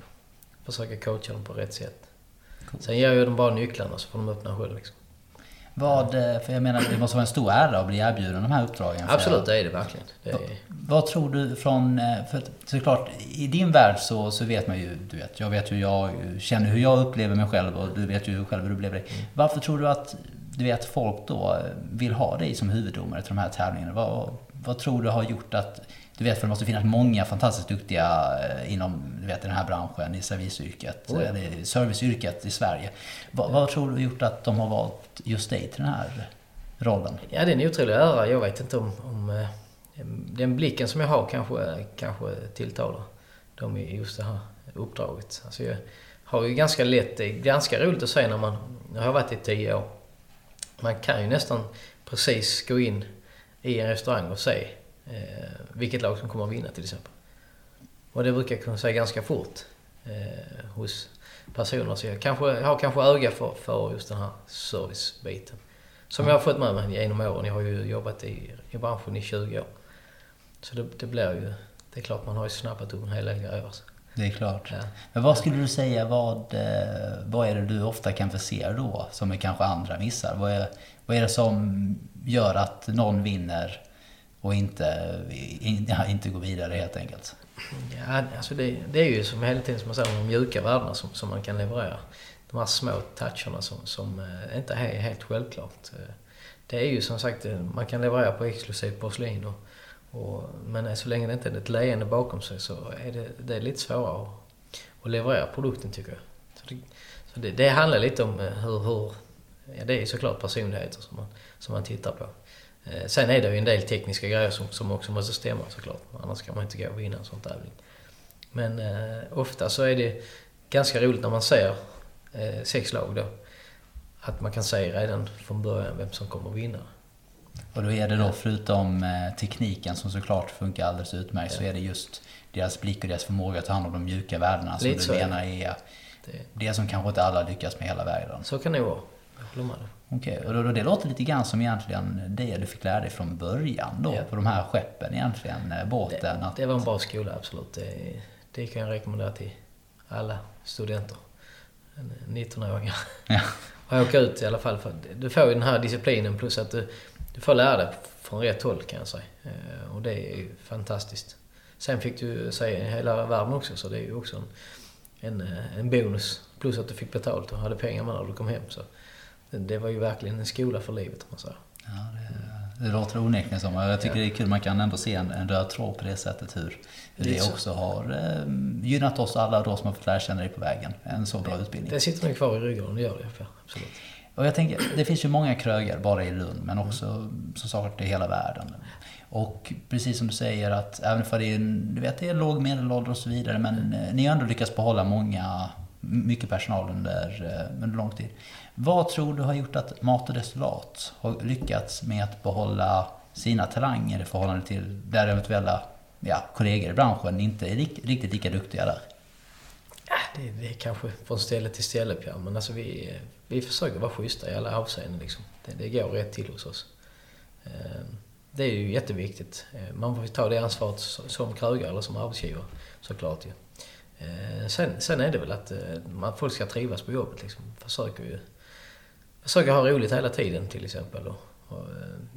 Försöka coacha dem på rätt sätt. Cool. Sen ger jag dem bara nycklarna så får de öppna själv liksom. Vad, för jag menar det måste vara en stor ära att bli erbjuden de här uppdragen. Absolut, det är det verkligen. Det är... Vad, vad tror du från, för såklart i din värld så, så vet man ju, du vet, jag vet hur jag känner, hur jag upplever mig själv och du vet ju själv hur du upplever dig. Mm. Varför tror du att du vet folk då vill ha dig som huvuddomare till de här tävlingarna? Vad, vad tror du har gjort att, du vet, för det måste finnas många fantastiskt duktiga inom, du vet, den här branschen, i serviceyrket, oh. eller serviceyrket i Sverige. Vad, vad tror du har gjort att de har valt just dig till den här rollen? Ja, det är en otrolig ära. Jag vet inte om, om den blicken som jag har kanske, kanske tilltalar dem i just det här uppdraget. Alltså jag har ju ganska lätt, ganska roligt att säga när man, jag har varit i tio år, man kan ju nästan precis gå in i en restaurang och se Eh, vilket lag som kommer att vinna till exempel. Och det brukar jag kunna säga ganska fort eh, hos personer. Så jag, kanske, jag har kanske öga för, för just den här servicebiten. Som mm. jag har fått med mig genom åren. Jag har ju jobbat i, i branschen i tjugo år. Så det, det blir ju, det är klart man har ju snabbat upp en hel del grejer. Det är klart. Ja. Men vad skulle du säga, vad, vad är det du ofta kan förse då som är kanske andra missar? Vad är, vad är det som gör att någon vinner och inte, ja, inte gå vidare helt enkelt? Ja, alltså det, det är ju som hela tiden som man säger, de mjuka värdena som, som man kan leverera. De här små toucherna som, som inte är helt självklart. Det är ju som sagt, man kan leverera på exklusivt porslin. Och, och, men så länge det inte är ett leende bakom sig så är det, det är lite svårare att, att leverera produkten, tycker jag. Så det, så det, det handlar lite om hur... hur ja, det är såklart personligheter som man, som man tittar på. Sen är det ju en del tekniska grejer som, som också måste stämma såklart. Annars kan man inte gå och vinna en sån tävling. Men eh, ofta så är det ganska roligt när man ser eh, sex lag då. Att man kan se redan från början vem som kommer att vinna. Och då är det då förutom eh, tekniken som såklart funkar alldeles utmärkt. Ja. Så är det just deras blick och deras förmåga att ta hand om de mjuka värdena. Som du menar är det. det som kanske inte alla lyckas med hela världen. Så kan det vara. Okej, okay. och då, det låter lite grann som egentligen det du fick lära dig från början då, ja. På de här skeppen egentligen, båten. Det, att... det var en bra skola, absolut. Det, det kan jag rekommendera till alla studenter, nittonåringar. Ja. Och åka ut i alla fall, för du får ju den här disciplinen plus att du, du får lära dig från rätt håll kan jag säga. Och det är ju fantastiskt. Sen fick du säga hela världen också, så det är ju också en, en, en bonus. Plus att du fick betalt och hade pengar med när du kom hem, så... Det var ju verkligen en skola för livet, om man säger. Ja, det, det låter onekligen som. Jag tycker ja. det är kul, man kan ändå se en, en röd tråd på det sättet hur, hur det, det också har eh, gynnat oss alla då som har fått lära känna dig på vägen. En så bra det, utbildning. Det sitter nog kvar i ryggen, det gör det, absolut. Och jag tänker, det finns ju många krögar bara i Lund, men också mm. så sagt i hela världen. Och precis som du säger, att även för det är, du vet, det är låg medelålder och så vidare, men eh, ni har ändå lyckats behålla många... mycket personal under, under lång tid. Vad tror du har gjort att Mat och Destillat har lyckats med att behålla sina talanger i förhållande till där eventuella ja, kollegor i branschen inte är rikt, riktigt lika duktiga där? Ja, det, det är kanske från ställe till ställe, ja. Men alltså vi, vi försöker vara schyssta i alla avseenden. Liksom. Det, det går rätt till hos oss. Det är ju jätteviktigt. Man får ta det ansvaret som krögare eller som arbetsgivare, såklart ju. Ja. Sen, sen är det väl att man, folk ska trivas på jobbet. Liksom. Försöker, ju, försöker ha roligt hela tiden till exempel. Och, och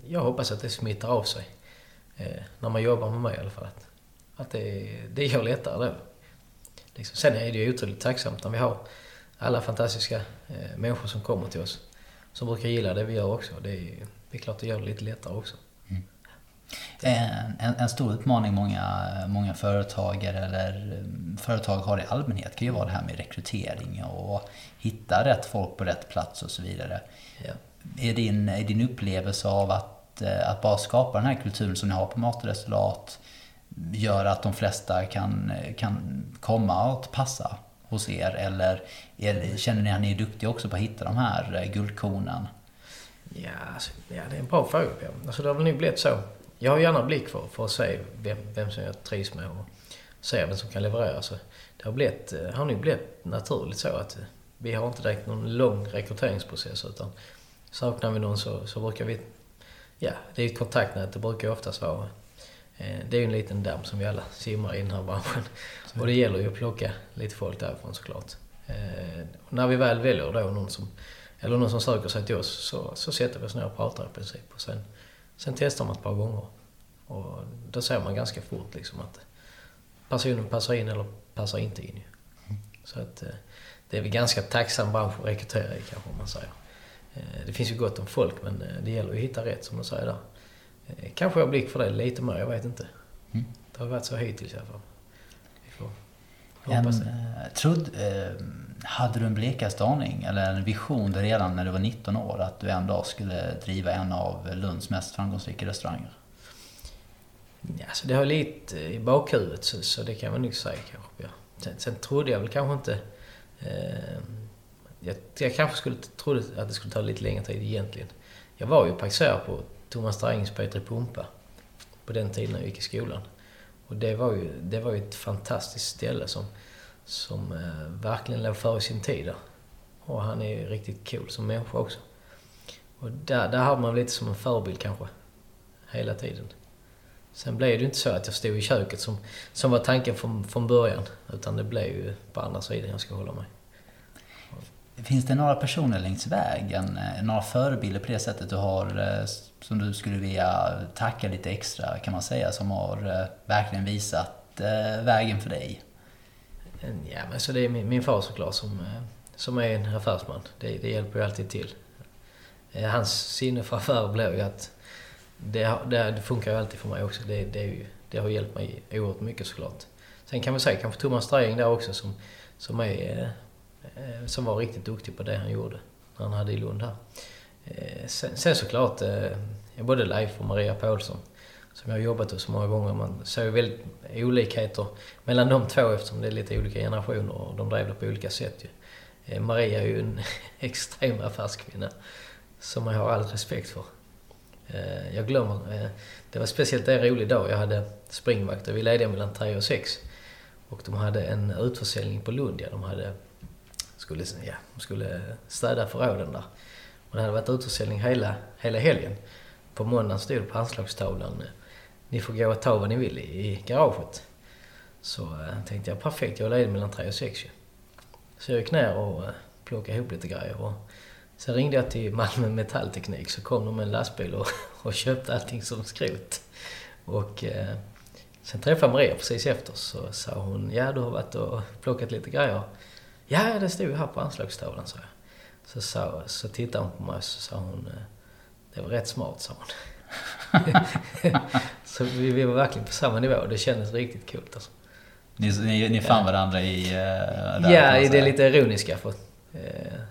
jag hoppas att det smittar av sig eh, när man jobbar med mig i alla fall. Att, att det, det gör lättare då. Liksom. Sen är det ju otroligt tacksamt när vi har alla fantastiska eh, människor som kommer till oss. Som brukar gilla det vi gör också. Det är, det är klart det gör det lite lättare också. En, en, en stor utmaning många, många företagare eller företag har i allmänhet kan ju vara det här med rekrytering och hitta rätt folk på rätt plats och så vidare. Ja. Är, din, är din upplevelse av att, att bara skapa den här kulturen som ni har på Mat och Destillat gör att de flesta kan, kan komma och passa hos er, eller är, känner ni att ni är duktiga också på att hitta de här guldkornen? Ja, alltså, ja, det är en bra fråga. Alltså, det har väl nu blivit så. Jag har gärna blick för, för att se vem, vem som jag trivs med och se vem som kan leverera. Så det har, blivit, har nu blivit naturligt så att vi har inte direkt någon lång rekryteringsprocess, utan saknar vi någon så, så brukar vi... Ja, det är ett kontaktnät, det brukar oftast vara... Det är ju en liten damm som vi alla simmar i den här branschen. Och det gäller ju att plocka lite folk därifrån såklart. Och när vi väl väljer då någon som eller någon som söker sig till oss, så, så sätter vi oss ner och pratar i princip. Och sen, sen testar man ett par gånger. Och då ser man ganska fort liksom att personen passar in eller passar inte in. Så att det är väl ganska tacksam bransch att rekrytera i, kanske man säger. Det finns ju gott om folk, men det gäller att hitta rätt, som man säger där. Kanske jag blick för det lite mer, jag vet inte. Mm. Det har varit så hittills i alla fall. Vi får hoppas det. En, trod, hade du en blekaste aning eller en vision redan när du var nitton år att du en dag skulle driva en av Lunds mest framgångsrika restauranger? Ja, så det har lite i bakhuvudet, så, så det kan man nog säga kanske. Ja. Sen, sen trodde jag väl kanske inte... Eh, jag, jag kanske skulle trodde att det skulle ta lite längre tid egentligen. Jag var ju praktiserad på Thomas Strängs Petri Pumpa på den tiden när jag gick i skolan. Och det var ju, det var ju ett fantastiskt ställe som, som eh, verkligen låg för i sin tid där. Och han är ju riktigt cool som människa också. Och där, där har man lite som en förebild kanske, hela tiden. Sen blev det inte så att jag stod i köket som, som var tanken från, från början. Utan det blev ju på andra sidan jag ska hålla mig. Finns det några personer längs vägen, några förebilder på det sättet du har som du skulle vilja tacka lite extra kan man säga, som har verkligen visat vägen för dig? Ja, men så det är min, min far såklart som, som är en affärsman. Det, det hjälper ju alltid till. Hans sinne för affär blev ju att Det, det, det funkar ju alltid för mig också. Det, det, är ju, det har hjälpt mig oerhört mycket såklart. Sen kan man säga kanske Thomas Sträng där också som, som, är, eh, som var riktigt duktig på det han gjorde när han hade i Lund här. Eh, sen, sen såklart eh, både Leif och Maria Pålsson som jag har jobbat hos så många gånger. Man ser väldigt olikheter mellan de två eftersom det är lite olika generationer och de driver på olika sätt. Ju. Eh, Maria är ju en extrem affärskvinna som jag har all respekt för. Jag glömmer, det var speciellt en rolig dag, jag hade springvakter, vi ledde mellan tre och sex och de hade en utförsäljning på Lund, ja, de hade, skulle, ja, de skulle städa förråden där och det hade varit utförsäljning hela, hela helgen. På måndagen stod det på anslagstavlan, ni får gå och ta vad ni vill i garaget, så tänkte jag perfekt, jag ledde mellan tre och sex, så jag gick ner och plockade ihop lite grejer och sen ringde jag till Malmö Metallteknik så kom de med en lastbil och, och köpte allting som skrot. Och eh, sen träffade Maria precis efter så sa hon, ja du har varit och plockat lite grejer. Ja, det stod ju här på anslagstavlan, sa jag. Så, sa, så tittade hon på mig och sa hon, det var rätt smart, sa hon. Så vi, vi var verkligen på samma nivå och det kändes riktigt coolt. Alltså. Ni, ni, ni fann varandra i... Uh, där, ja, det är lite ironiska för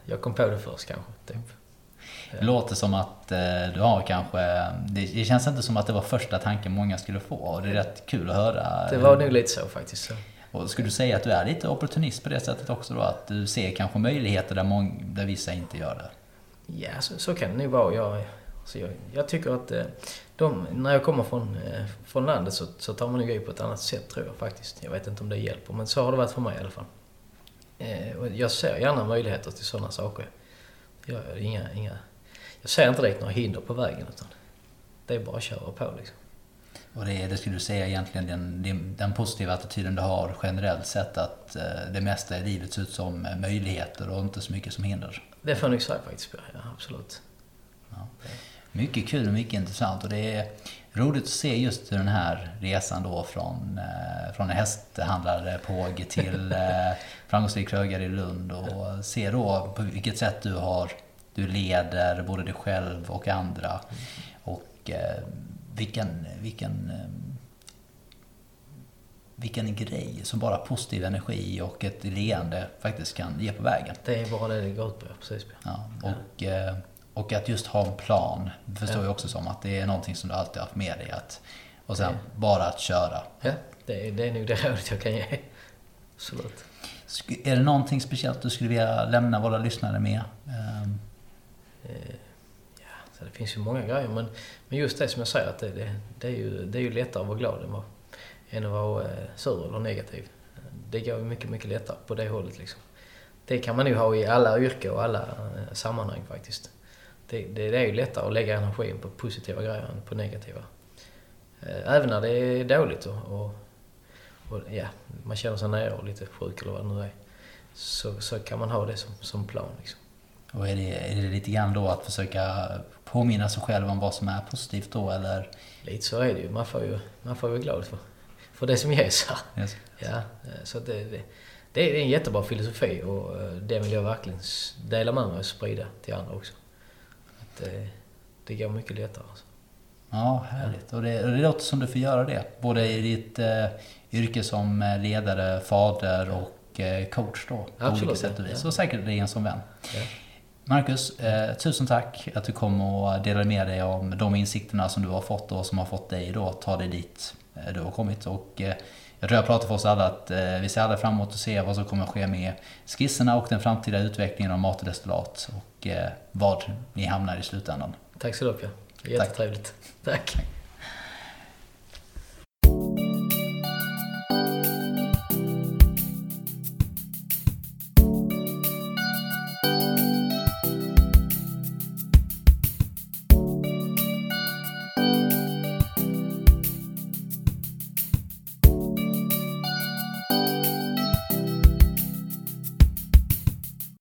jag kom på det först kanske typ. Det låter som att du har kanske, det känns inte som att det var första tanken många skulle få och det är rätt kul att höra. Det var nog lite så faktiskt. Så. Och skulle du säga att du är lite opportunist på det sättet också då, att du ser kanske möjligheter där, många, där vissa inte gör det? Ja, så, så kan det ju vara. Jag, alltså jag, jag tycker att de, när jag kommer från, från landet så, så tar man ju på ett annat sätt tror jag faktiskt. Jag vet inte om det hjälper men så har det varit för mig i alla fall. Och jag ser gärna möjligheter till sådana saker. Jag, inga, inga, jag ser inte direkt några hinder på vägen utan det är bara att köra på liksom. Och det, det skulle du säga egentligen den, den positiva attityden du har generellt sett, att det mesta i livet ser ut som möjligheter och inte så mycket som hinder? Det får jag nog säga faktiskt, ja, absolut. Ja. Mycket kul och mycket intressant och det är roligt att se just den här resan då från, från en hästhandlare påg till framgångsrik krögare i Lund och se då på vilket sätt du har, du leder både dig själv och andra och vilken, vilken, vilken grej som bara positiv energi och ett leende faktiskt kan ge på vägen. Det är bara det det går ut på, precis. Ja, och... Ja. Och att just ha en plan förstår jag också som att det är någonting som du alltid haft med dig. Att, och sen ja. Bara att köra. Ja, det, det är nog det rådet jag kan ge. Absolut. Är det någonting speciellt du skulle vilja lämna våra lyssnare med? Um. Ja, så det finns ju många grejer. Men, men just det som jag säger, att det, det, det, är ju, det är ju lättare att vara glad än, var, än att vara sur eller negativ. Det går ju mycket, mycket lättare på det hållet. Liksom. Det kan man ju ha i alla yrken och alla sammanhang faktiskt. Det, det, det är ju lättare att lägga energin på positiva grejer än på negativa. Även när det är dåligt och, och, och ja, man känner sig nere och lite sjuk eller vad det nu är. Så, så kan man ha det som, som plan. Liksom. Och är det, är det lite grann då att försöka påminna sig själv om vad som är positivt då, eller? Lite så är det ju. Man får ju, man får ju glad för, för det som ges. Yes. Ja, så det, det, det är en jättebra filosofi, och det vill jag verkligen dela med mig och sprida till andra också. Att det, det går mycket lättare. Alltså. Ja, härligt. Och det, och det låter som du får göra det. Både i ditt eh, yrke som ledare, fader och eh, coach då. På absolut, olika sätt och vis. Ja. Och säkert det är en som vän. Ja. Marcus, eh, tusen tack att du kom och delade med dig om de insikterna som du har fått och som har fått dig då att ta dig dit eh, du har kommit. Och eh, jag tror jag pratar för oss alla att eh, vi ser alla framåt och ser vad som kommer att ske med skisserna och den framtida utvecklingen av Mat och Destillat och eh, vad ni hamnar i slutändan. Tack så mycket. Jättetrevligt. Tack. Tack.